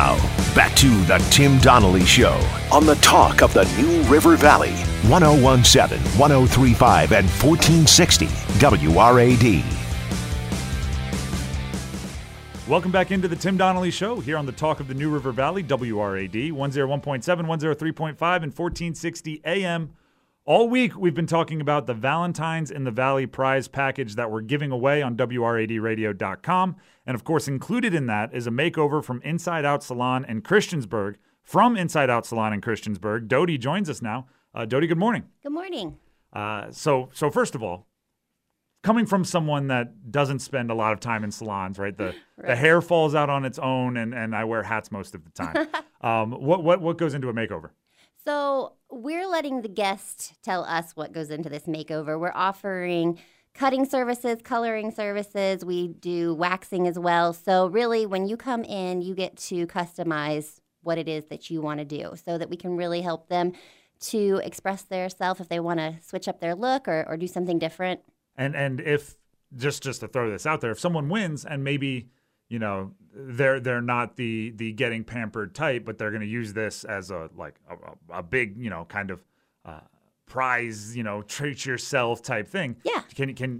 Now, back to the Tim Donnelly Show on the talk of the New River Valley, 1017, 1035, and 1460 WRAD. Welcome back into the Tim Donnelly Show here on the talk of the New River Valley, WRAD, 101.7, 103.5, and 1460 AM. All week, we've been talking about the Valentine's in the Valley prize package that we're giving away on WRADradio.com. And of course, included in that is a makeover from Inside Out Salon in Christiansburg. From Inside Out Salon in Christiansburg, Dodie joins us now. Dodie, good morning. Good morning. So first of all, coming from someone that doesn't spend a lot of time in salons, right? The hair falls out on its own, and I wear hats most of the time. What goes into a makeover? So we're letting the guests tell us what goes into this makeover. We're offering cutting services, coloring services. We do waxing as well. So really, when you come in, you get to customize what it is that you want to do so that we can really help them to express their self if they want to switch up their look or do something different. And if, just to throw this out there, if someone wins and maybe, you know, they're not the getting pampered type, but they're going to use this as a big, you know, kind of prize, you know, treat yourself type thing. Yeah.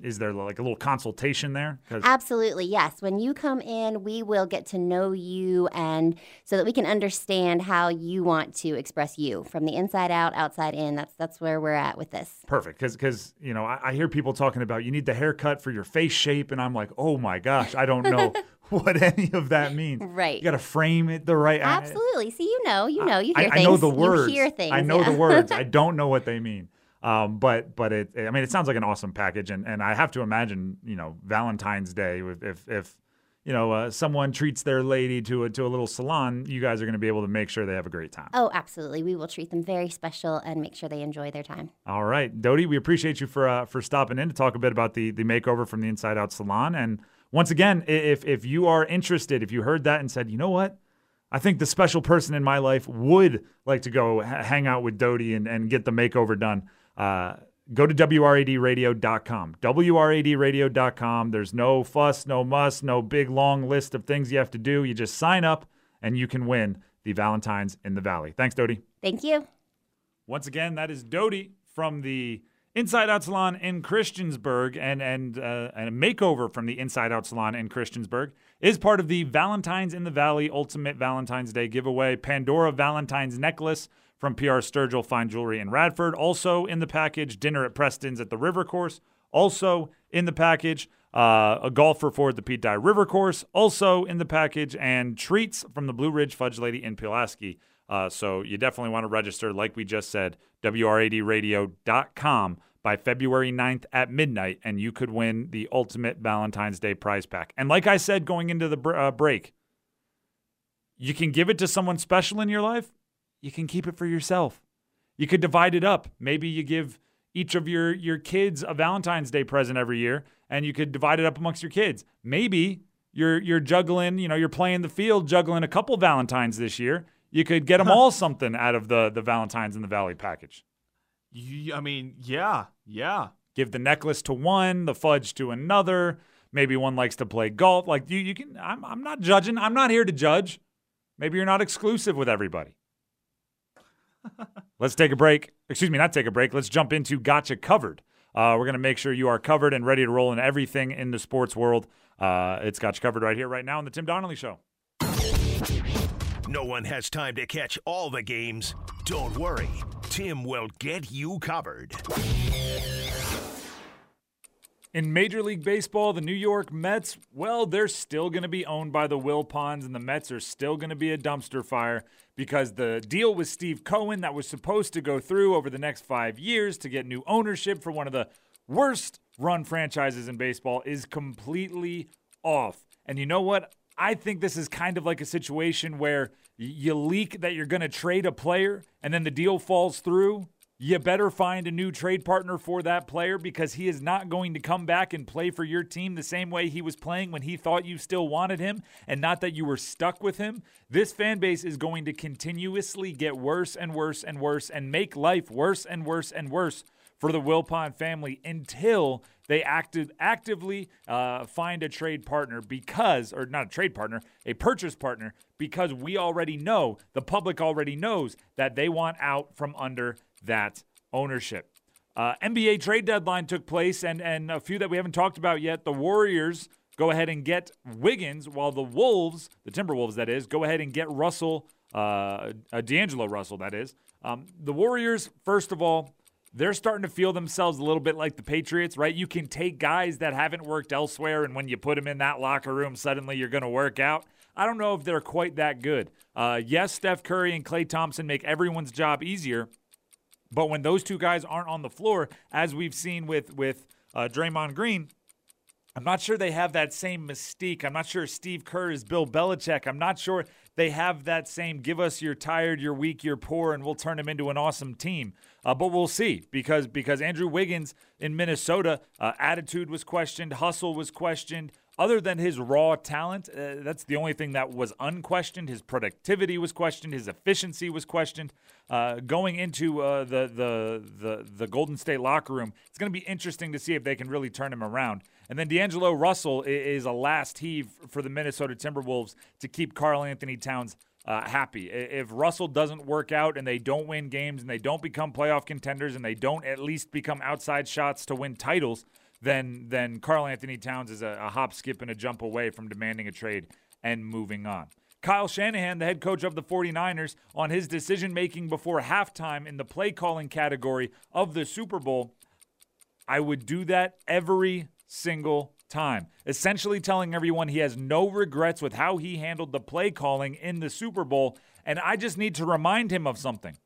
Is there like a little consultation there? Absolutely, yes. When you come in, we will get to know you, and so that we can understand how you want to express you from the inside out, outside in. That's where we're at with this. Perfect, because you know, I hear people talking about you need the haircut for your face shape, and I'm like, oh my gosh, I don't know. What any of that means. Right. You got to frame it the right way. Absolutely. See, you hear things. I know the words. You hear things. I know the words. I don't know what they mean. But it sounds like an awesome package. And I have to imagine, you know, Valentine's Day, if you know, someone treats their lady to a little salon, you guys are going to be able to make sure they have a great time. Oh, absolutely. We will treat them very special and make sure they enjoy their time. All right. Dodie, we appreciate you for stopping in to talk a bit about the makeover from the Inside Out Salon. And once again, if you are interested, if you heard that and said, you know what, I think the special person in my life would like to go hang out with Dodie and get the makeover done, go to WRADradio.com. WRADradio.com. There's no fuss, no muss, no big long list of things you have to do. You just sign up and you can win the Valentine's in the Valley. Thanks, Dodie. Thank you. Once again, that is Dodie from the Inside Out Salon in Christiansburg, and a makeover from the Inside Out Salon in Christiansburg is part of the Valentine's in the Valley Ultimate Valentine's Day Giveaway. Pandora Valentine's Necklace from PR Sturgill Fine Jewelry in Radford. Also in the package, dinner at Preston's at the River Course. Also in the package, a golfer for the Pete Dye River Course. Also in the package, and treats from the Blue Ridge Fudge Lady in Pulaski. So you definitely want to register, like we just said, WRADradio.com by February 9th at midnight, and you could win the ultimate Valentine's Day prize pack. And like I said going into the break, you can give it to someone special in your life. You can keep it for yourself. You could divide it up. Maybe you give each of your kids a Valentine's Day present every year, and you could divide it up amongst your kids. Maybe you're juggling, you know, you're playing the field, juggling a couple Valentines this year. You could get them all something out of the Valentine's in the Valley package. Yeah. Give the necklace to one, the fudge to another. Maybe one likes to play golf. Like you can. I'm not judging. I'm not here to judge. Maybe you're not exclusive with everybody. Let's take a break. Excuse me, not take a break. Let's jump into Gotcha Covered. We're gonna make sure you are covered and ready to roll in everything in the sports world. It's Gotcha Covered right here, right now on the Tim Donnelly Show. No one has time to catch all the games. Don't worry. Tim will get you covered. In Major League Baseball, the New York Mets, well, they're still going to be owned by the Wilpons, and the Mets are still going to be a dumpster fire because the deal with Steve Cohen that was supposed to go through over the next 5 years to get new ownership for one of the worst-run franchises in baseball is completely off. And you know what? I think this is kind of like a situation where you leak that you're going to trade a player and then the deal falls through. You better find a new trade partner for that player because he is not going to come back and play for your team the same way he was playing when he thought you still wanted him and not that you were stuck with him. This fan base is going to continuously get worse and worse and worse and make life worse and worse and worse for the Wilpon family until they actively find a trade partner, because, or not a trade partner, a purchase partner, because we already know, the public already knows, that they want out from under that ownership. NBA trade deadline took place, and a few that we haven't talked about yet. The Warriors go ahead and get Wiggins, while the Wolves, the Timberwolves that is, go ahead and get Russell, D'Angelo Russell that is. The Warriors, first of all, they're starting to feel themselves a little bit like the Patriots, right? You can take guys that haven't worked elsewhere, and when you put them in that locker room, suddenly you're going to work out. I don't know if they're quite that good. Yes, Steph Curry and Klay Thompson make everyone's job easier, but when those two guys aren't on the floor, as we've seen with Draymond Green, I'm not sure they have that same mystique. I'm not sure Steve Kerr is Bill Belichick. I'm not sure they have that same, give us your tired, your weak, your poor, and we'll turn them into an awesome team. But we'll see, because Andrew Wiggins in Minnesota, attitude was questioned, hustle was questioned. Other than his raw talent, that's the only thing that was unquestioned. His productivity was questioned. His efficiency was questioned. Going into the Golden State locker room, it's going to be interesting to see if they can really turn him around. And then D'Angelo Russell is a last heave for the Minnesota Timberwolves to keep Karl-Anthony Towns happy. If Russell doesn't work out and they don't win games and they don't become playoff contenders and they don't at least become outside shots to win titles, then Karl-Anthony Towns is a hop, skip, and a jump away from demanding a trade and moving on. Kyle Shanahan, the head coach of the 49ers, on his decision-making before halftime in the play-calling category of the Super Bowl, I would do that every single time. Essentially telling everyone he has no regrets with how he handled the play-calling in the Super Bowl, and I just need to remind him of something.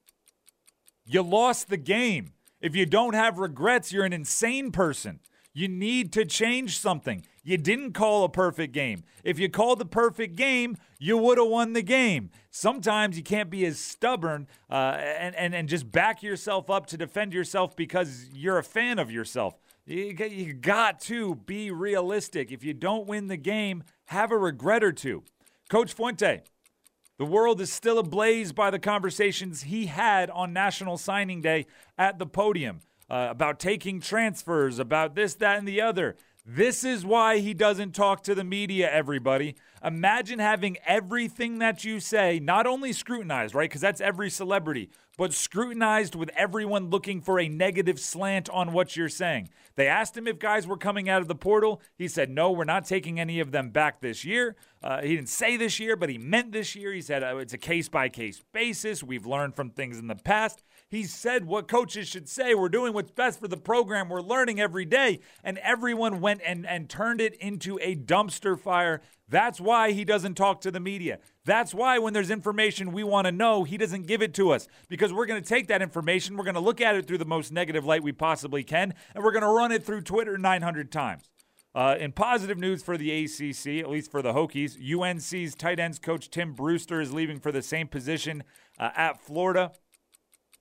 You lost the game. If you don't have regrets, you're an insane person. You need to change something. You didn't call a perfect game. If you called the perfect game, you would have won the game. Sometimes you can't be as stubborn and just back yourself up to defend yourself because you're a fan of yourself. You got to be realistic. If you don't win the game, have a regret or two. Coach Fuente, the world is still ablaze by the conversations he had on National Signing Day at the podium. About taking transfers, about this, that, and the other. This is why he doesn't talk to the media, everybody. Imagine having everything that you say not only scrutinized, right, because that's every celebrity, but scrutinized with everyone looking for a negative slant on what you're saying. They asked him if guys were coming out of the portal. He said, no, we're not taking any of them back this year. He didn't say this year, but he meant this year. He said it's a case-by-case basis. We've learned from things in the past. He said what coaches should say. We're doing what's best for the program. We're learning every day. And everyone went and turned it into a dumpster fire. That's why he doesn't talk to the media. That's why when there's information we want to know, he doesn't give it to us. Because we're going to take that information, we're going to look at it through the most negative light we possibly can, and we're going to run it through Twitter 900 times. In positive news for the ACC, at least for the Hokies, UNC's tight ends coach Tim Brewster is leaving for the same position at Florida.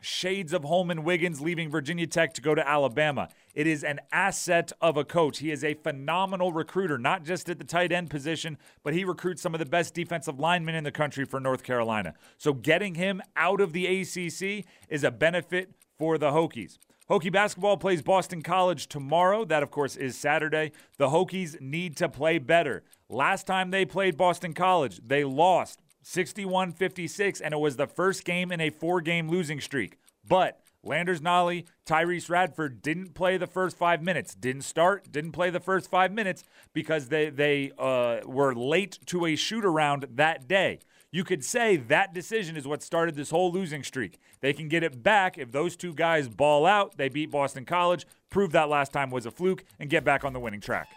Shades of Holman Wiggins leaving Virginia Tech to go to Alabama. It is an asset of a coach. He is a phenomenal recruiter, not just at the tight end position, but he recruits some of the best defensive linemen in the country for North Carolina. So getting him out of the ACC is a benefit for the Hokies. Hokie basketball plays Boston College tomorrow. That, of course, is Saturday. The Hokies need to play better. Last time they played Boston College, they lost 61-56, and it was the first game in a four-game losing streak. But Landers Nolley, Tyrese Radford didn't play the first 5 minutes. Didn't start, didn't play the first 5 minutes because they were late to a shoot-around that day. You could say that decision is what started this whole losing streak. They can get it back if those two guys ball out. They beat Boston College, prove that last time was a fluke, and get back on the winning track.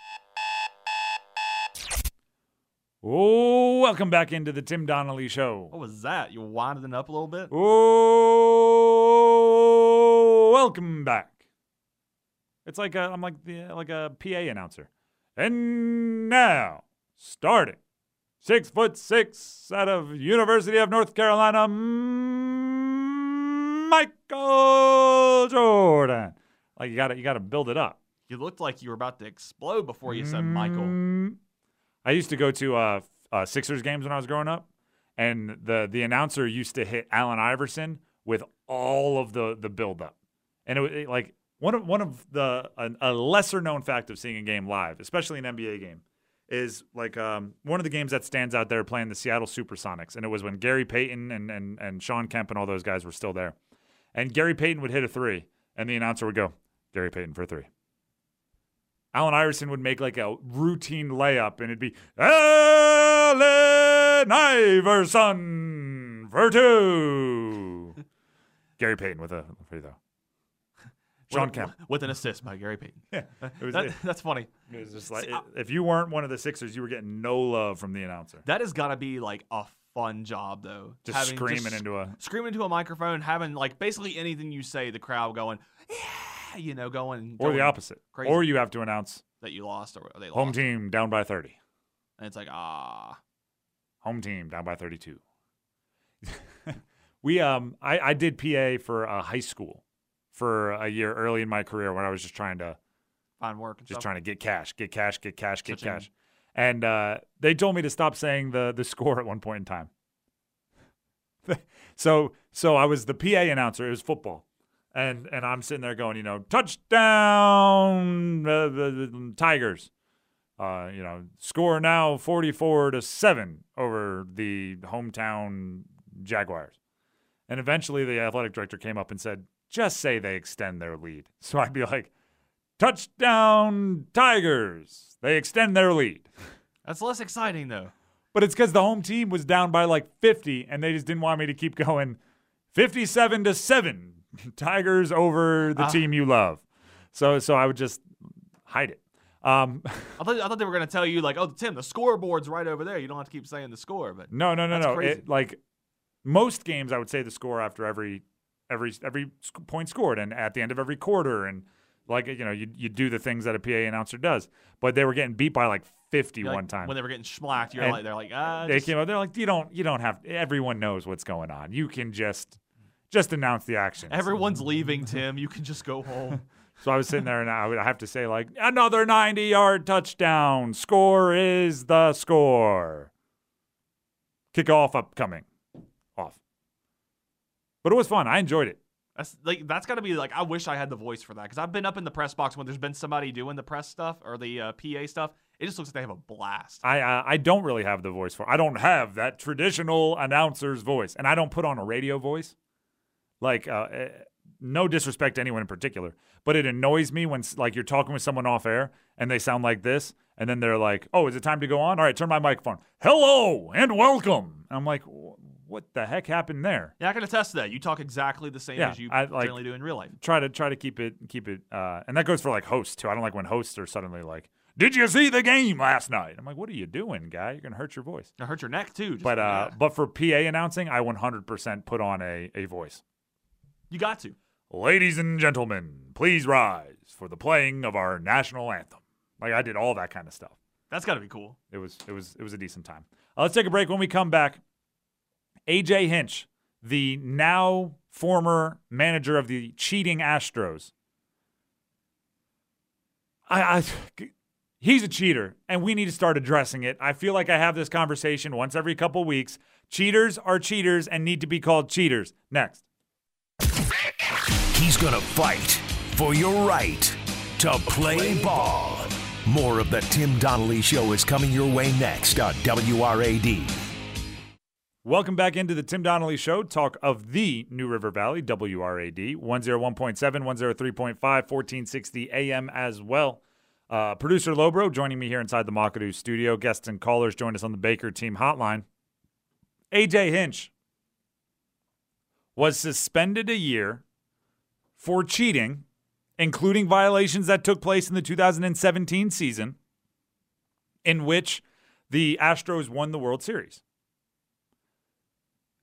Oh, welcome back into the Tim Donnelly Show. What was that? You winded it up a little bit? Oh, welcome back. It's like I'm like a PA announcer. And now, starting 6'6" out of University of North Carolina, Michael Jordan. Like you gotta build it up. You looked like you were about to explode before you said Michael. I used to go to Sixers games when I was growing up, and the announcer used to hit Allen Iverson with all of the buildup. And it, like One of the lesser known fact of seeing a game live, especially an NBA game, is like one of the games that stands out there playing the Seattle SuperSonics, and it was when Gary Payton and Sean Kemp and all those guys were still there. And Gary Payton would hit a three, and the announcer would go, "Gary Payton for three." Allen Iverson would make like a routine layup, and it'd be, "Allen Iverson for two." Gary Payton with a free throw. Sean Kemp. With an assist by Gary Payton. Yeah, that's funny. It was just like, if you weren't one of the Sixers, you were getting no love from the announcer. That has got to be like a fun job, though. Screaming into a microphone, having like basically anything you say, the crowd going, yeah, you know, going. Or the opposite. Crazy. Or you have to announce that you lost or they lost. Home team down by 30. And it's like, home team down by 32. I did PA for a high school for a year early in my career when I was just trying to find work and trying to get cash. And they told me to stop saying the score at one point in time. So I was the PA announcer. It was football. And I'm sitting there going, you know, touchdown the Tigers. You know, score now 44-7 over the hometown Jaguars. And eventually the athletic director came up and said, "Just say they extend their lead." So I'd be like, "Touchdown Tigers. They extend their lead." That's less exciting, though. But it's because the home team was down by like 50, and they just didn't want me to keep going 57-7. Tigers over the team you love. So I would just hide it. I thought they were going to tell you, like, "Oh, Tim, the scoreboard's right over there. You don't have to keep saying the score." But No. Like, most games I would say the score after every point scored, and at the end of every quarter, and like, you know, you do the things that a PA announcer does. But they were getting beat by like 50 one time. When they were getting schmacked, they came up. They're like, you don't have. Everyone knows what's going on. You can just announce the action. Everyone's leaving, Tim. You can just go home. So I was sitting there, and I would have to say, like, "Another 90-yard touchdown. Score is the score. Kickoff upcoming." But it was fun. I enjoyed it. That's got to be like, I wish I had the voice for that, because I've been up in the press box when there's been somebody doing the press stuff or the PA stuff. It just looks like they have a blast. I don't really have the voice for it. I don't have that traditional announcer's voice, and I don't put on a radio voice. Like, no disrespect to anyone in particular, but it annoys me when, like, you're talking with someone off air and they sound like this, and then they're like, "Oh, is it time to go on? All right, turn my microphone. Hello and welcome." And I'm like, what the heck happened there? Yeah, I can attest to that. You talk exactly the same as you generally do in real life. Try to keep it, and that goes for like hosts too. I don't like when hosts are suddenly like, "Did you see the game last night?" I'm like, what are you doing, guy? You're gonna hurt your voice. It'll hurt your neck too. But for PA announcing, I 100% put on a voice. You got to. "Ladies and gentlemen, please rise for the playing of our national anthem." Like, I did all that kind of stuff. That's got to be cool. It was a decent time. Let's take a break. When we come back, AJ Hinch, the now former manager of the cheating Astros. He's a cheater, and we need to start addressing it. I feel like I have this conversation once every couple weeks. Cheaters are cheaters and need to be called cheaters. Next. He's going to fight for your right to play ball. More of the Tim Donnelly Show is coming your way next on WRAD. Welcome back into the Tim Donnelly Show. Talk of the New River Valley, WRAD, 101.7, 103.5, 1460 AM as well. Producer Lobro joining me here inside the Mockadoo studio. Guests and callers join us on the Baker Team Hotline. AJ Hinch was suspended a year for cheating, including violations that took place in the 2017 season, in which the Astros won the World Series.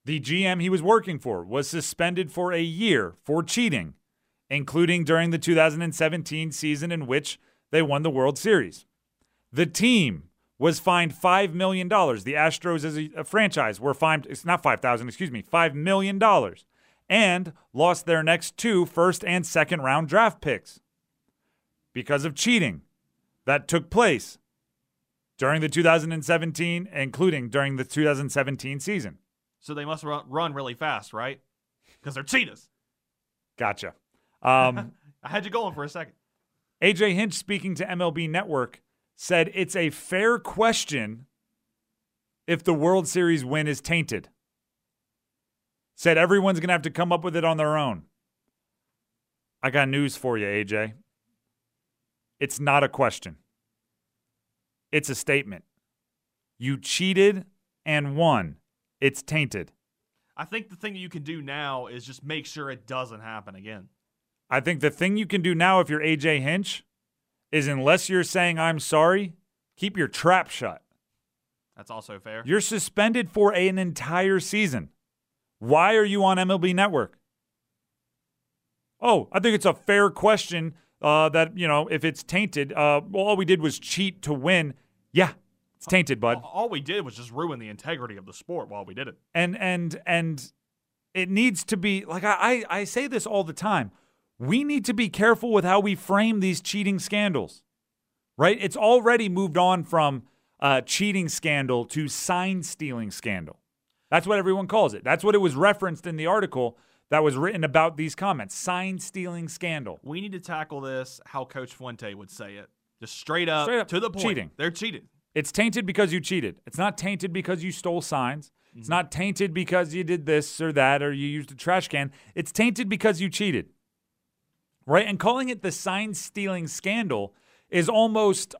The GM he was working for was suspended for a year for cheating, including during the 2017 season in which they won the World Series. The team was fined $5 million. The Astros as a franchise were fined, it's not $5,000, excuse me, $5 million, and lost their next two first and second round draft picks because of cheating that took place during the 2017, including during the 2017 season. So they must run really fast, right? Because they're cheetahs. Gotcha. I had you going for a second. AJ Hinch, speaking to MLB Network, said it's a fair question if the World Series win is tainted. Said everyone's going to have to come up with it on their own. I got news for you, AJ. It's not a question. It's a statement. You cheated and won. It's tainted. I think the thing that you can do now is just make sure it doesn't happen again. I think the thing you can do now if you're AJ Hinch is, unless you're saying I'm sorry, keep your trap shut. That's also fair. You're suspended for an entire season. Why are you on MLB Network? Oh, I think it's a fair question that, you know, if it's tainted, well, all we did was cheat to win. Yeah, it's tainted, bud. All we did was just ruin the integrity of the sport while we did it. And it needs to be, like I say this all the time, we need to be careful with how we frame these cheating scandals, right? It's already moved on from cheating scandal to sign-stealing scandal. That's what everyone calls it. That's what it was referenced in the article that was written about these comments, sign-stealing scandal. We need to tackle this how Coach Fuente would say it, just straight up to the point. Cheating. They're cheated. It's tainted because you cheated. It's not tainted because you stole signs. Mm-hmm. It's not tainted because you did this or that or you used a trash can. It's tainted because you cheated. Right? And calling it the sign-stealing scandal is almost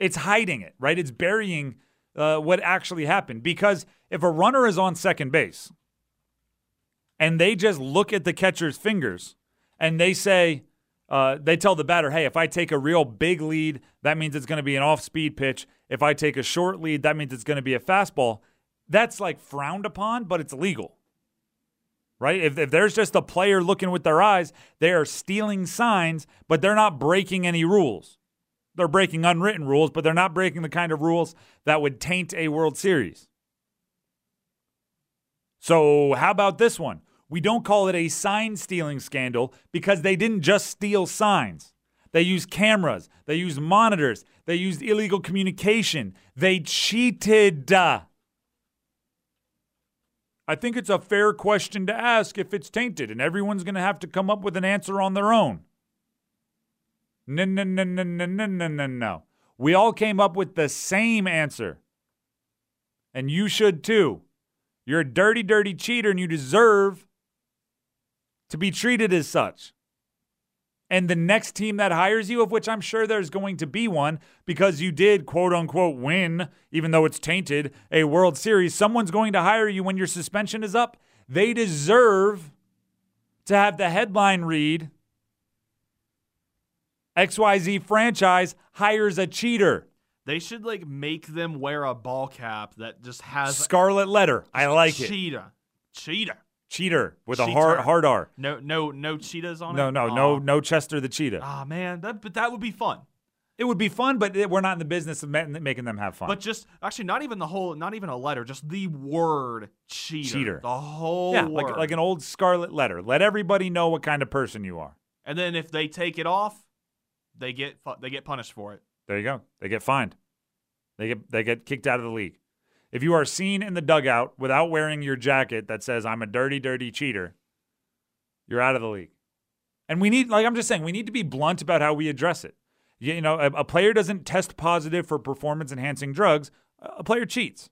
it's hiding it, right? It's burying what actually happened. Because if a runner is on second base and they just look at the catcher's fingers and they say, they tell the batter, hey, if I take a real big lead, that means it's going to be an off-speed pitch. If I take a short lead, that means it's going to be a fastball. That's like frowned upon, but it's legal. Right? If there's just a player looking with their eyes, they are stealing signs, but they're not breaking any rules. They're breaking unwritten rules, but they're not breaking the kind of rules that would taint a World Series. So how about this one? We don't call it a sign-stealing scandal because they didn't just steal signs. They used cameras. They used monitors. They used illegal communication. They cheated. I think it's a fair question to ask if it's tainted, and everyone's going to have to come up with an answer on their own. No. We all came up with the same answer. And you should too. You're a dirty, dirty cheater, and you deserve to be treated as such. And the next team that hires you, of which I'm sure there's going to be one, because you did, quote-unquote, win, even though it's tainted, a World Series, someone's going to hire you when your suspension is up. They deserve to have the headline read, XYZ franchise hires a cheater. They should, like, make them wear a ball cap that just has... Scarlet letter. I like it. Cheetah. Cheater with a hard R. No cheetahs on it? No, Chester the Cheetah. Ah, man, that would be fun. It would be fun, but we're not in the business of making them have fun. But just, actually, not even a letter, just the word cheater. The whole word. Like an old scarlet letter. Let everybody know what kind of person you are. And then if they take it off, they get punished for it. There you go. They get fined. They get kicked out of the league. If you are seen in the dugout without wearing your jacket that says, I'm a dirty, dirty cheater, you're out of the league. And we need, like I'm just saying, we need to be blunt about how we address it. You know, a player doesn't test positive for performance-enhancing drugs. A player cheats.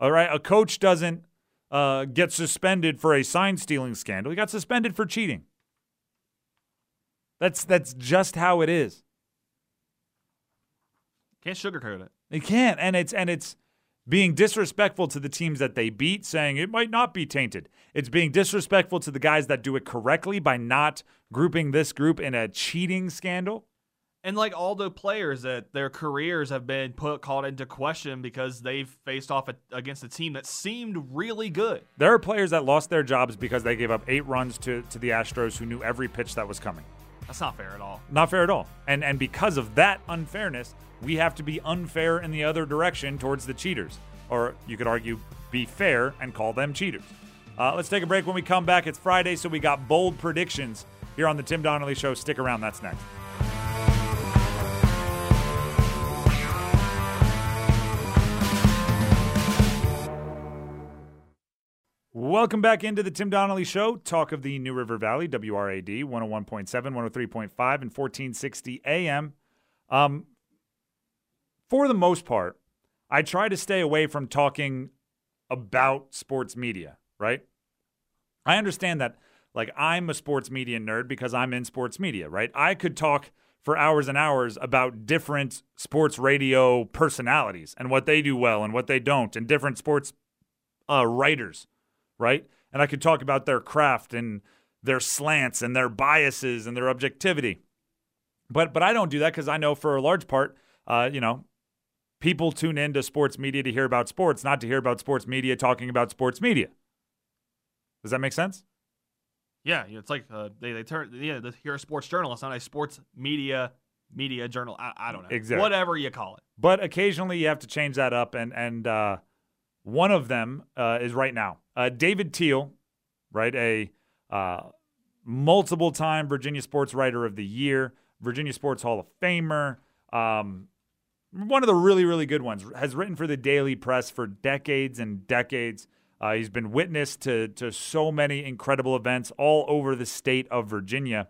All right? A coach doesn't get suspended for a sign-stealing scandal. He got suspended for cheating. That's just how it is. Can't sugarcoat it. They can't. And it's being disrespectful to the teams that they beat, saying it might not be tainted. It's being disrespectful to the guys that do it correctly by not grouping this group in a cheating scandal. And like all the players that their careers have been called into question because they've faced off against a team that seemed really good. There are players that lost their jobs because they gave up 8 runs to the Astros, who knew every pitch that was coming. That's not fair at all. Not fair at all. And because of that unfairness, we have to be unfair in the other direction towards the cheaters. Or you could argue, be fair and call them cheaters. Let's take a break. When we come back, it's Friday, so we got bold predictions here on the Tim Donnelly Show. Stick around. That's next. Welcome back into the Tim Donnelly Show, talk of the New River Valley, WRAD, 101.7, 103.5, and 1460 AM. For the most part, I try to stay away from talking about sports media, right? I understand that, like, I'm a sports media nerd because I'm in sports media, right? I could talk for hours and hours about different sports radio personalities and what they do well and what they don't, and different sports writers. Right? And I could talk about their craft and their slants and their biases and their objectivity. But I don't do that because I know for a large part, people tune into sports media to hear about sports, not to hear about sports media talking about sports media. Does that make sense? Yeah. It's like they hear a sports journalist, not a sports media journal. I don't know. Exactly. Whatever you call it. But occasionally you have to change that up, and one of them is right now. David Teal, right, a multiple-time Virginia Sports Writer of the Year, Virginia Sports Hall of Famer, one of the really, really good ones, has written for the Daily Press for decades and decades. He's been witness to so many incredible events all over the state of Virginia.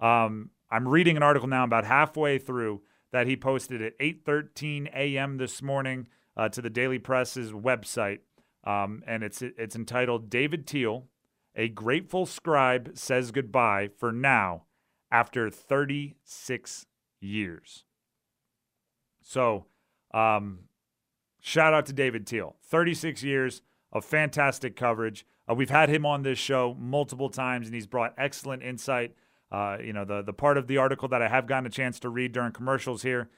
I'm reading an article now about halfway through that he posted at 8:13 a.m. this morning. To the Daily Press's website, and it's entitled, David Teal, a grateful scribe says goodbye for now after 36 years. So shout out to David Teal. 36 years of fantastic coverage. We've had him on this show multiple times, and he's brought excellent insight. The part of the article that I have gotten a chance to read during commercials here,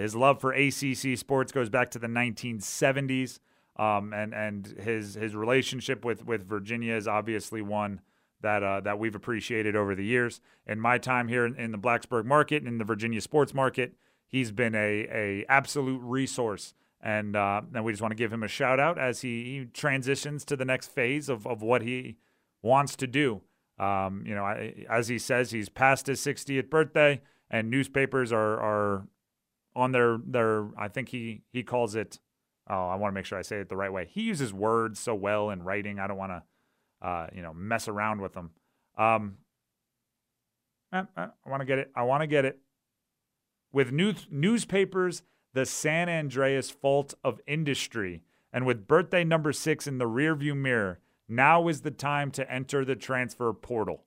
his love for ACC sports goes back to the 1970s, and his relationship with Virginia is obviously one that we've appreciated over the years. In my time here in the Blacksburg market and in the Virginia sports market, he's been a absolute resource, and we just want to give him a shout out as he transitions to the next phase of what he wants to do. As he says, he's past his 60th birthday, and newspapers are on their I think he calls it, I want to make sure I say it the right way. He uses words so well in writing. I don't want to, mess around with them. I want to get it. With newspapers, the San Andreas fault of industry, and with birthday number 6 in the rearview mirror, now is the time to enter the transfer portal.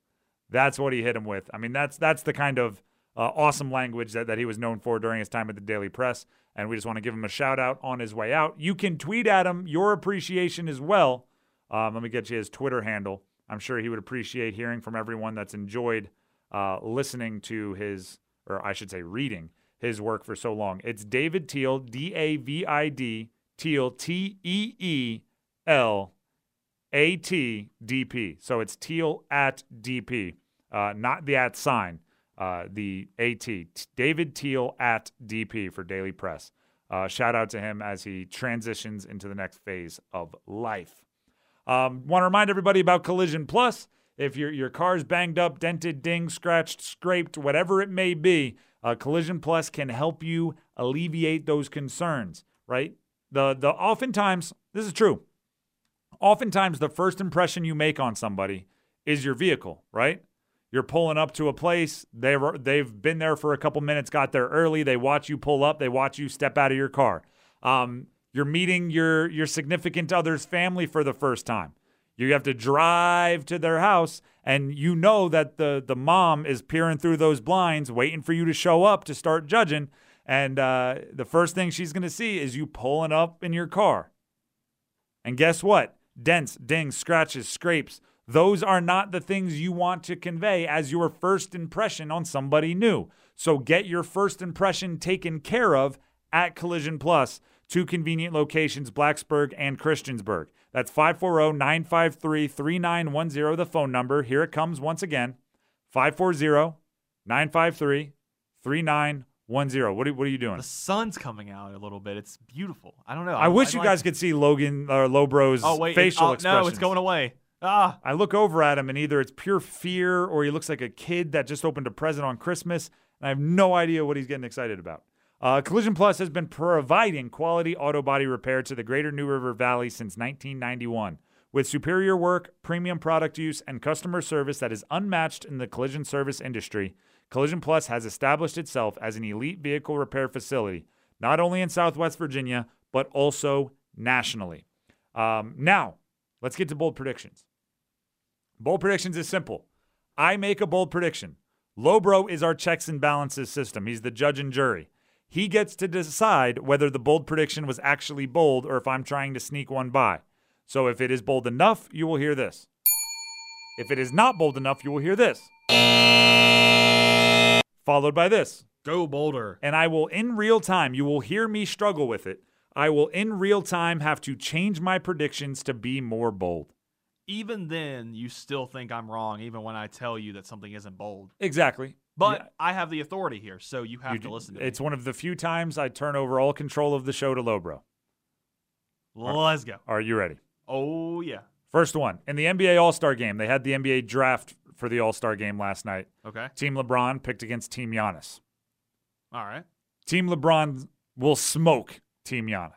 That's what he hit him with. I mean, that's the kind of awesome language that he was known for during his time at the Daily Press, and we just want to give him a shout-out on his way out. You can tweet at him your appreciation as well. Let me get you his Twitter handle. I'm sure he would appreciate hearing from everyone that's enjoyed listening to his, or I should say reading, his work for so long. It's David Teal, D-A-V-I-D, Teal, T-E-E-L-A-T-D-P. So it's Teal at DP, not the at sign. The AT, David Teal at DP for Daily Press. Shout out to him as he transitions into the next phase of life. Want to remind everybody about Collision Plus. If your car's banged up, dented, dinged, scratched, scraped, whatever it may be, Collision Plus can help you alleviate those concerns, right? The oftentimes, this is true, oftentimes the first impression you make on somebody is your vehicle, right? You're pulling up to a place, they've been there for a couple minutes, got there early, they watch you pull up, they watch you step out of your car. You're meeting your significant other's family for the first time. You have to drive to their house, and you know that the mom is peering through those blinds, waiting for you to show up to start judging, and the first thing she's going to see is you pulling up in your car. And guess what? Dents, dings, scratches, scrapes, those are not the things you want to convey as your first impression on somebody new. So get your first impression taken care of at Collision Plus. 2 convenient locations, Blacksburg and Christiansburg. That's 540-953-3910, the phone number. Here it comes once again, 540-953-3910. What are you doing? The sun's coming out a little bit. It's beautiful. I don't know. I wish you guys could see Logan or Lowbro's facial expressions. No, it's going away. I look over at him, and either it's pure fear or he looks like a kid that just opened a present on Christmas, and I have no idea what he's getting excited about. Collision Plus has been providing quality auto body repair to the greater New River Valley since 1991. With superior work, premium product use, and customer service that is unmatched in the collision service industry, Collision Plus has established itself as an elite vehicle repair facility, not only in Southwest Virginia, but also nationally. Now, let's get to bold predictions. Bold predictions is simple. I make a bold prediction. Lobro is our checks and balances system. He's the judge and jury. He gets to decide whether the bold prediction was actually bold or if I'm trying to sneak one by. So if it is bold enough, you will hear this. If it is not bold enough, you will hear this. Followed by this. Go bolder. And I will, in real time, you will hear me struggle with it. I will, in real time, have to change my predictions to be more bold. Even then, you still think I'm wrong, even when I tell you that something isn't bold. Exactly. But yeah. I have the authority here, so you have to listen to me. It's one of the few times I turn over all control of the show to Lobro. Let's go. Are you ready? Oh, yeah. First one. In the NBA All-Star Game, they had the NBA draft for the All-Star Game last night. Okay. Team LeBron picked against Team Giannis. All right. Team LeBron will smoke Team Giannis.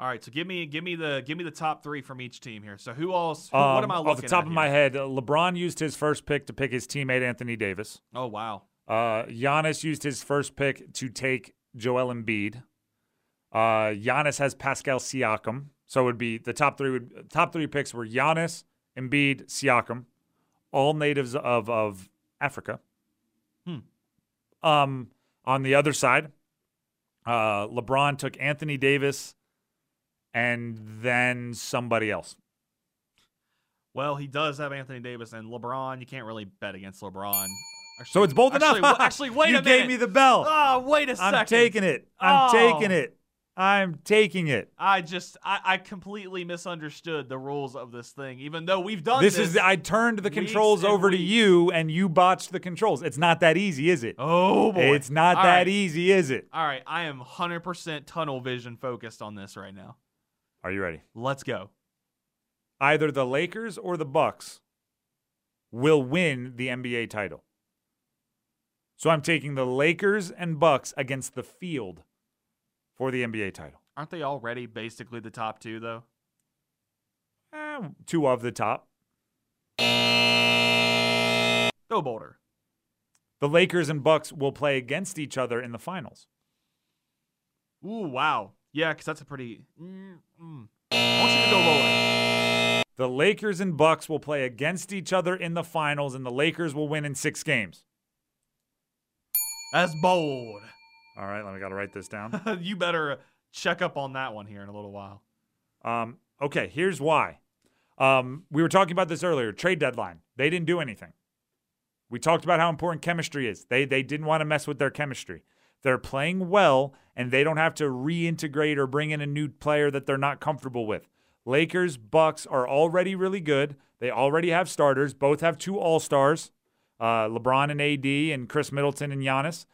All right, so give me the top three from each team here. So who else? What am I looking at? Off the top of my head, LeBron used his first pick to pick his teammate Anthony Davis. Oh, wow. Giannis used his first pick to take Joel Embiid. Giannis has Pascal Siakam, so it would be the top three picks were Giannis, Embiid, Siakam, all natives of Africa. On the other side, LeBron took Anthony Davis, and then somebody else. Well, he does have Anthony Davis and LeBron. You can't really bet against LeBron. So it's bold enough. Actually, wait a minute. You gave me the bell. Oh, wait a second. I'm taking it. I'm taking it. I completely misunderstood the rules of this thing, even though we've done this. I turned the controls over to you, and you botched the controls. It's not that easy, is it? Oh, boy. It's not that easy, is it? All right. I am 100% tunnel vision focused on this right now. Are you ready? Let's go. Either the Lakers or the Bucks will win the NBA title. So I'm taking the Lakers and Bucks against the field for the NBA title. Aren't they already basically the top two, though? Two of the top. Go bolder. The Lakers and Bucks will play against each other in the finals. Ooh, wow. Yeah, because that's a pretty... I want you to go bolder. The Lakers and Bucks will play against each other in the finals, and the Lakers will win in 6 games. That's bold. All right, let me gotta write this down. You better check up on that one here in a little while. Okay, here's why. We were talking about this earlier. Trade deadline. They didn't do anything. We talked about how important chemistry is. They didn't want to mess with their chemistry. They're playing well, and they don't have to reintegrate or bring in a new player that they're not comfortable with. Lakers, Bucks are already really good. They already have starters. Both have 2 All-Stars. LeBron and AD and Chris Middleton and Giannis.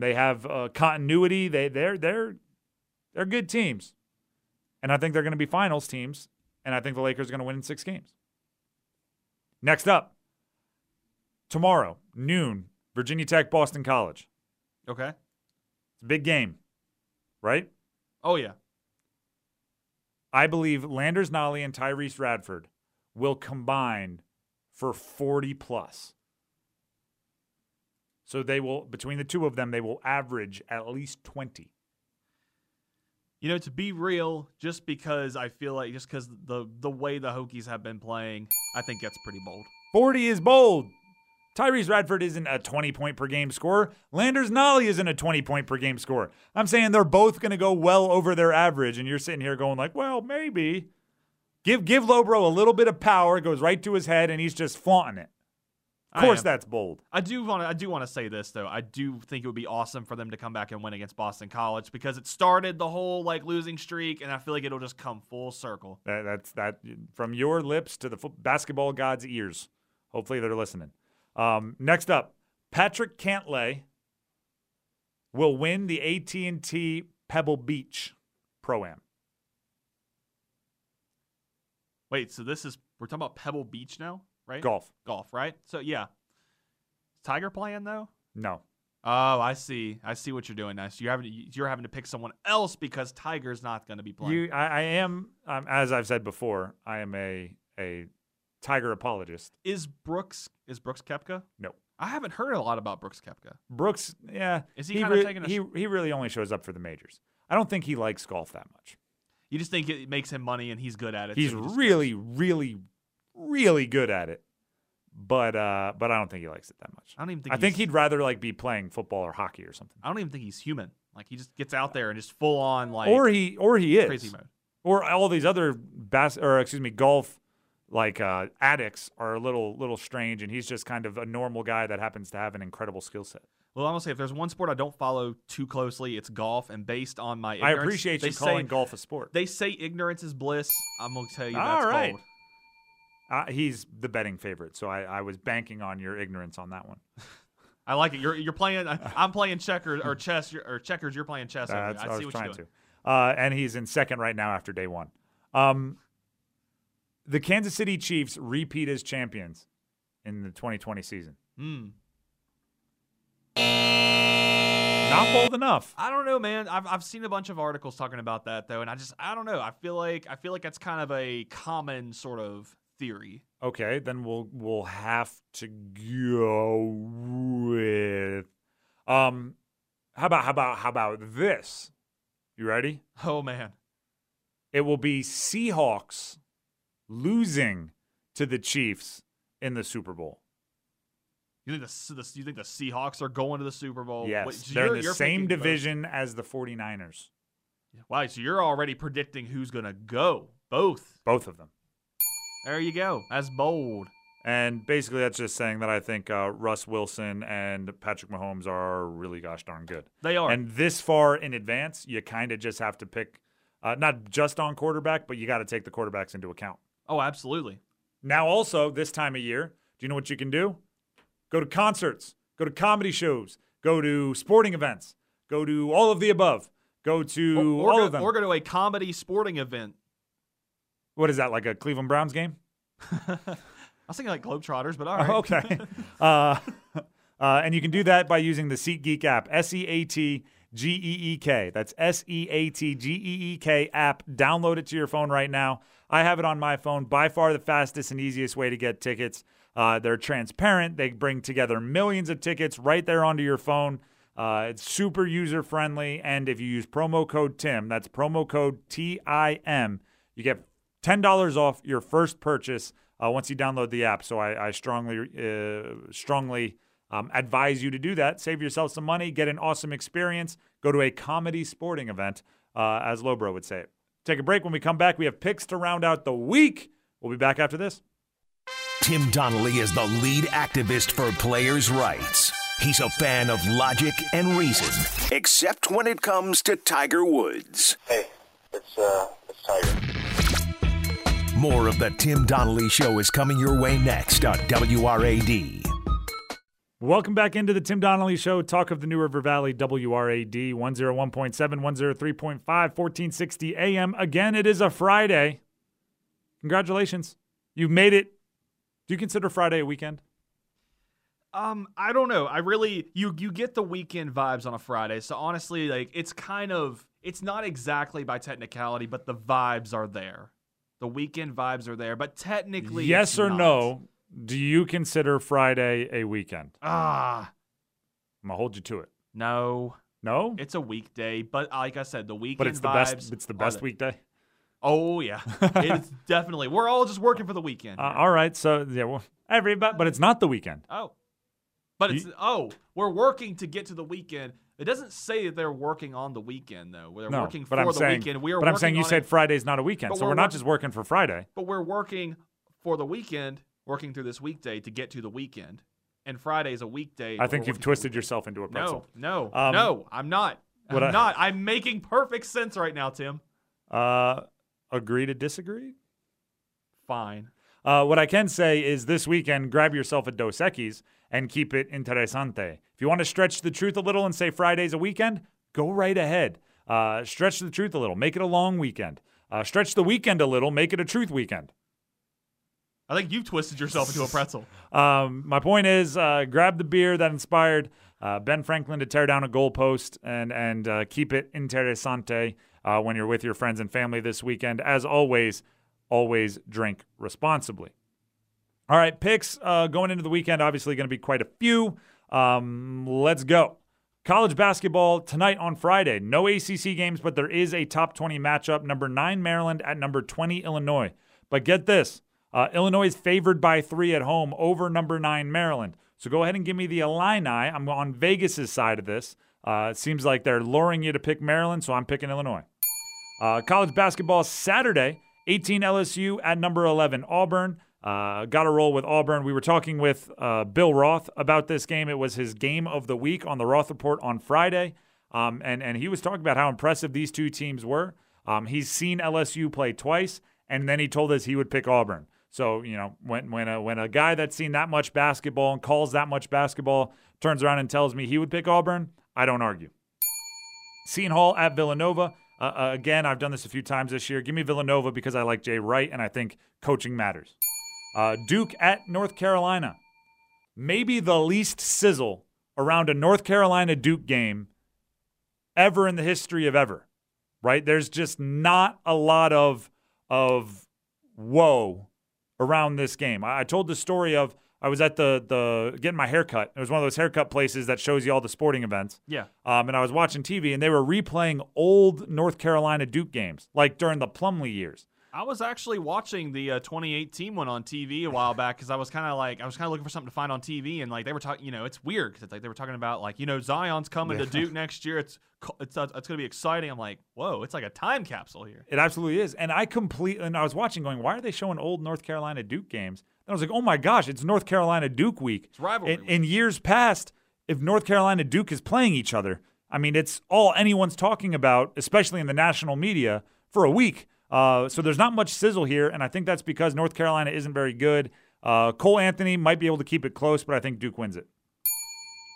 They have continuity. They're good teams. And I think they're going to be finals teams. And I think the Lakers are going to win in 6 games. Next up, tomorrow, noon, Virginia Tech, Boston College. Okay. It's a big game, right? Oh, yeah. I believe Landers Nolley and Tyrese Radford will combine for 40+. So they will, between the two of them, they will average at least 20. You know, to be real, just because I feel like, just because the way the Hokies have been playing, I think that's pretty bold. 40 is bold. Tyrese Radford isn't a 20-point-per-game scorer. Landers Nolley isn't a 20-point-per-game scorer. I'm saying they're both going to go well over their average, and you're sitting here going like, well, maybe. Give Lobro a little bit of power. It goes right to his head, and he's just flaunting it. Of course, that's bold. I do want to say this though. I do think it would be awesome for them to come back and win against Boston College because it started the whole like losing streak, and I feel like it'll just come full circle. That's from your lips to the basketball god's ears. Hopefully, they're listening. Next up, Patrick Cantlay will win the AT&T Pebble Beach Pro-Am. Wait, so we're talking about Pebble Beach now? Right? Golf, right? So yeah, Tiger playing though? No, Oh, I see. I see what you're doing now. So you're having to pick someone else because Tiger's not going to be playing. I am, as I've said before, I am a Tiger apologist. Is Brooks Koepka? No. I haven't heard a lot about Brooks Koepka. Brooks, yeah. Is he kind of taking a... He really only shows up for the majors. I don't think he likes golf that much. You just think it makes him money and he's good at it. He's really good at it. But I don't think he likes it that much. I don't even think. I think he'd rather like be playing football or hockey or something. I don't even think he's human. Like he just gets out there and just full on like. Or he is crazy mode. Or all these other golf like addicts are a little strange, and he's just kind of a normal guy that happens to have an incredible skill set. Well, I'm gonna say if there's one sport I don't follow too closely, it's golf. And based on my ignorance, I appreciate you calling golf a sport. They say ignorance is bliss. I'm gonna tell you that's bold. He's the betting favorite, so I was banking on your ignorance on that one. I like it. You're playing. I'm playing checkers or chess or checkers. You're playing chess. I see what you're doing. And he's in second right now after day one. The Kansas City Chiefs repeat as champions in the 2020 season. Not bold enough. I don't know, man. I've seen a bunch of articles talking about that though, and I don't know. I feel like that's kind of a common sort of theory. Okay, then we'll have to go with how about this? You ready? Oh man. It will be Seahawks losing to the Chiefs in the Super Bowl. You think the Seahawks are going to the Super Bowl? Yes. Wait, so they're in the same division as the 49ers. Wow, so you're already predicting who's going to go. Both of them. There you go. That's bold. And basically that's just saying that I think Russ Wilson and Patrick Mahomes are really gosh darn good. They are. And this far in advance, you kind of just have to pick not just on quarterback, but you got to take the quarterbacks into account. Oh, absolutely. Now also, this time of year, do you know what you can do? Go to concerts. Go to comedy shows. Go to sporting events. Go to all of the above. Go to all of them. Or go to a comedy sporting event. What is that, like a Cleveland Browns game? I was thinking like Globetrotters, but all right. Okay. And you can do that by using the SeatGeek app, SeatGeek. That's SeatGeek app. Download it to your phone right now. I have it on my phone. By far the fastest and easiest way to get tickets. They're transparent. They bring together millions of tickets right there onto your phone. It's super user-friendly. And if you use promo code TIM, that's promo code TIM, you get $10 off your first purchase once you download the app. So I strongly advise you to do that. Save yourself some money. Get an awesome experience. Go to a comedy sporting event, as Lobro would say it. Take a break. When we come back, we have picks to round out the week. We'll be back after this. Tim Donnelly is the lead activist for players' rights. He's a fan of logic and reason, except when it comes to Tiger Woods. Hey, it's Tiger. More of the Tim Donnelly Show is coming your way next on WRAD. Welcome back into the Tim Donnelly Show. Talk of the New River Valley, WRAD 101.7, 103.5, 1460 AM. Again, it is a Friday. Congratulations. You've made it. Do you consider Friday a weekend? I don't know. I really you get the weekend vibes on a Friday. So honestly, like it's not exactly by technicality, but the vibes are there. The weekend vibes are there, but technically yes or no. Do you consider Friday a weekend? I'm gonna hold you to it. No. No? It's a weekday, but like I said, the weekend vibes. But it's the best weekday. Oh, yeah. It's definitely. We're all just working for the weekend. All right. So, yeah, well, everybody, but it's not the weekend. Oh. But we're working to get to the weekend. It doesn't say that they're working on the weekend, though. They're working for the weekend. But I'm saying you said Friday's not a weekend, so we're not just working for Friday. But we're working for the weekend, working through this weekday to get to the weekend. And Friday is a weekday. I think you've twisted yourself into a pretzel. No, I'm not. I'm not. I'm making perfect sense right now, Tim. Agree to disagree? Fine. What I can say is this weekend, grab yourself a Dos Equis and keep it interesante. If you want to stretch the truth a little and say Friday's a weekend, go right ahead. Stretch the truth a little. Make it a long weekend. Stretch the weekend a little. Make it a truth weekend. I think you've twisted yourself into a pretzel. My point is grab the beer that inspired Ben Franklin to tear down a goalpost and keep it interesante when you're with your friends and family this weekend. As always, always drink responsibly. All right, picks going into the weekend, obviously going to be quite a few. Let's go. College basketball tonight on Friday. No ACC games, but there is a top 20 matchup. Number 9, Maryland at number 20, Illinois. But get this. Illinois is favored by 3 at home over number 9, Maryland. So go ahead and give me the Illini. I'm on Vegas' side of this. It seems like they're luring you to pick Maryland, so I'm picking Illinois. College basketball Saturday, 18 LSU at number 11, Auburn. Got to roll with Auburn. We were talking with Bill Roth about this game. It was his game of the week on the Roth Report on Friday, and he was talking about how impressive these two teams were. He's seen LSU play twice, and then he told us he would pick Auburn. So, you know, when a guy that's seen that much basketball and calls that much basketball turns around and tells me he would pick Auburn, I don't argue. Seton Hall at Villanova. Again, I've done this a few times this year. Give me Villanova because I like Jay Wright, and I think coaching matters. Duke at North Carolina. Maybe the least sizzle around a North Carolina-Duke game ever in the history of ever, right? There's just not a lot of woe around this game. I told the story of I was at the getting my haircut. It was one of those haircut places that shows you all the sporting events. Yeah. And I was watching TV, and they were replaying old North Carolina-Duke games, like during the Plumlee years. I was actually watching the 2018 one on TV a while back because I was kind of like looking for something to find on TV, and like they were talking, you know, it's weird because it's like they were talking about like, you know, Zion's coming to Duke next year. It's going to be exciting. I'm like, whoa, it's like a time capsule here. It absolutely is. And I was watching, going, why are they showing old North Carolina Duke games? And I was like, oh my gosh, it's North Carolina Duke week. It's rivalry week. In years past, if North Carolina Duke is playing each other, I mean, it's all anyone's talking about, especially in the national media, for a week. So there's not much sizzle here, and I think that's because North Carolina isn't very good. Cole Anthony might be able to keep it close, but I think Duke wins it.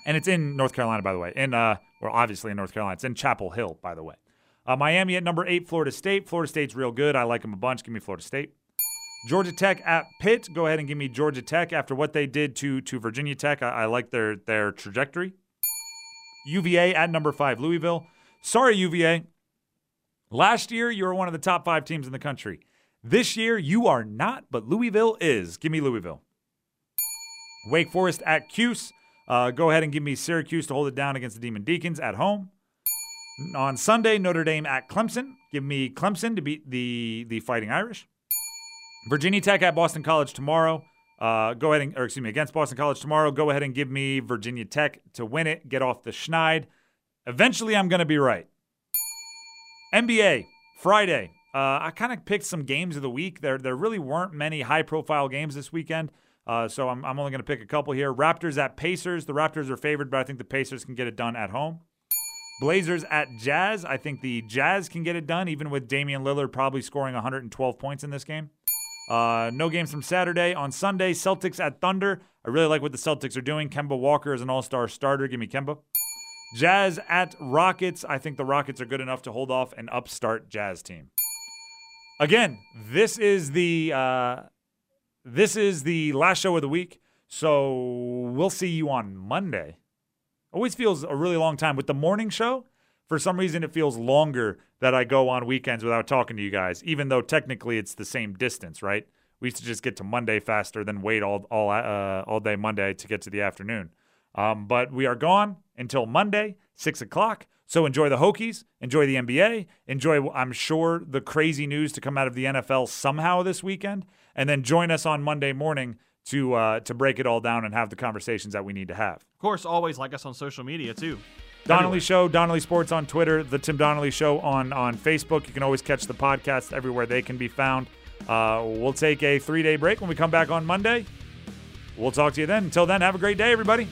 And it's in North Carolina, by the way. Well, obviously in North Carolina. It's in Chapel Hill, by the way. Miami at number 8, Florida State. Florida State's real good. I like them a bunch. Give me Florida State. Georgia Tech at Pitt. Go ahead and give me Georgia Tech after what they did to Virginia Tech. I like their trajectory. UVA at number 5, Louisville. Sorry, UVA. Last year, you were one of the top 5 teams in the country. This year, you are not, but Louisville is. Give me Louisville. Wake Forest at Cuse. Go ahead and give me Syracuse to hold it down against the Demon Deacons at home. On Sunday, Notre Dame at Clemson. Give me Clemson to beat the Fighting Irish. Virginia Tech at Boston College tomorrow. Against Boston College tomorrow. Go ahead and give me Virginia Tech to win it. Get off the schneid. Eventually, I'm going to be right. NBA, Friday. I kind of picked some games of the week. There really weren't many high-profile games this weekend, so I'm only going to pick a couple here. Raptors at Pacers. The Raptors are favored, but I think the Pacers can get it done at home. Blazers at Jazz. I think the Jazz can get it done, even with Damian Lillard probably scoring 112 points in this game. No games from Saturday. On Sunday, Celtics at Thunder. I really like what the Celtics are doing. Kemba Walker is an all-star starter. Give me Kemba. Jazz at Rockets. I think the Rockets are good enough to hold off an upstart Jazz team. Again, this is the last show of the week, so we'll see you on Monday. Always feels a really long time. With the morning show, for some reason it feels longer that I go on weekends without talking to you guys, even though technically it's the same distance, right? We used to just get to Monday faster than wait all day Monday to get to the afternoon. But we are gone until Monday, 6 o'clock. So enjoy the Hokies, enjoy the NBA, enjoy, I'm sure, the crazy news to come out of the NFL somehow this weekend, and then join us on Monday morning to break it all down and have the conversations that we need to have. Of course, always like us on social media, too. Donnelly Show, Donnelly Sports on Twitter, The Tim Donnelly Show on Facebook. You can always catch the podcast everywhere they can be found. We'll take a 3-day break. When we come back on Monday, we'll talk to you then. Until then, have a great day, everybody.